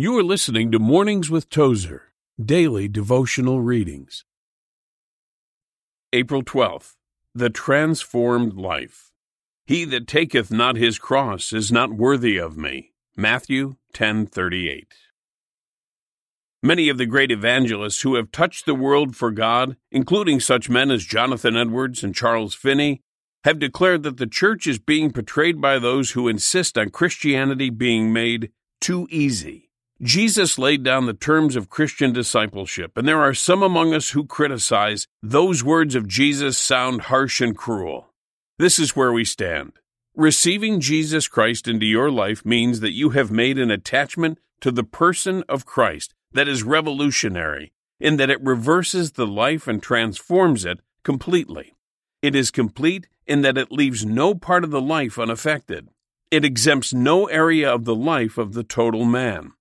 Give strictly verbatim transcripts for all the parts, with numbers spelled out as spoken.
You are listening to Mornings with Tozer, daily devotional readings. April twelfth, The Transformed Life. He that taketh not his cross is not worthy of me. Matthew ten thirty-eight. Many of the great evangelists who have touched the world for God, including such men as Jonathan Edwards and Charles Finney, have declared that the church is being portrayed by those who insist on Christianity being made too easy. Jesus laid down the terms of Christian discipleship, and there are some among us who criticize those words of Jesus sound harsh and cruel. This is where we stand. Receiving Jesus Christ into your life means that you have made an attachment to the person of Christ that is revolutionary, in that it reverses the life and transforms it completely. It is complete in that it leaves no part of the life unaffected. It exempts no area of the life of the total man.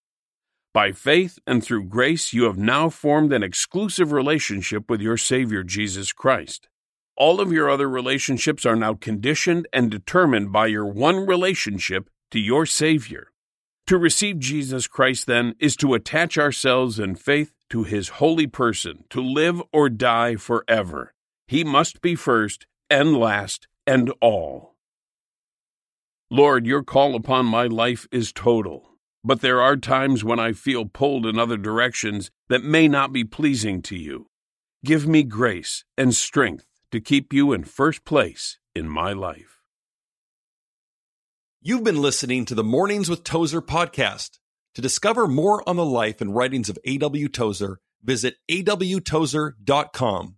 By faith and through grace, you have now formed an exclusive relationship with your Savior, Jesus Christ. All of your other relationships are now conditioned and determined by your one relationship to your Savior. To receive Jesus Christ, then, is to attach ourselves in faith to His holy person, to live or die forever. He must be first and last and all. Lord, your call upon my life is total. But there are times when I feel pulled in other directions that may not be pleasing to you. Give me grace and strength to keep you in first place in my life. You've been listening to the Mornings with Tozer podcast. To discover more on the life and writings of A W Tozer, visit a w tozer dot com.